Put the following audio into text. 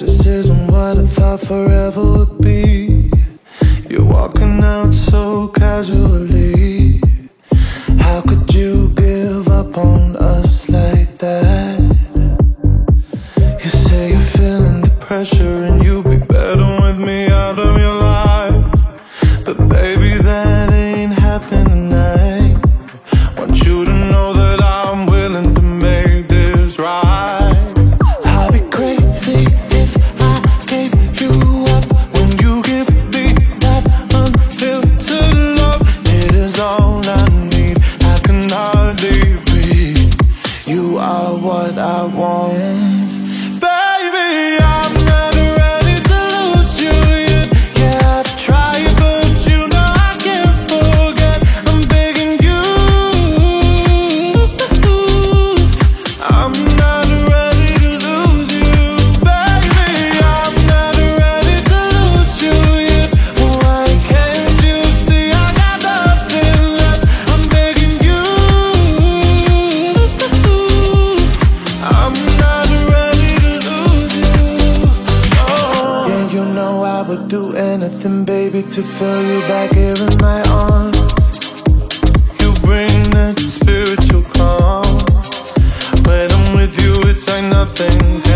This isn't what I thought forever would be. You're walking out so casually. How could you give up on us like that? You say you're feeling the pressure and you'll be better with me out of your life. But baby, that ain't happening tonight. Want you to know that I'm willing to make this right. I'll be crazy if I gave you up when you give me that unfiltered love. It is all I need, I can hardly breathe. You are what I want. I would do anything, baby, to feel you back here in my arms. You bring that spiritual calm. When I'm with you, it's like nothing.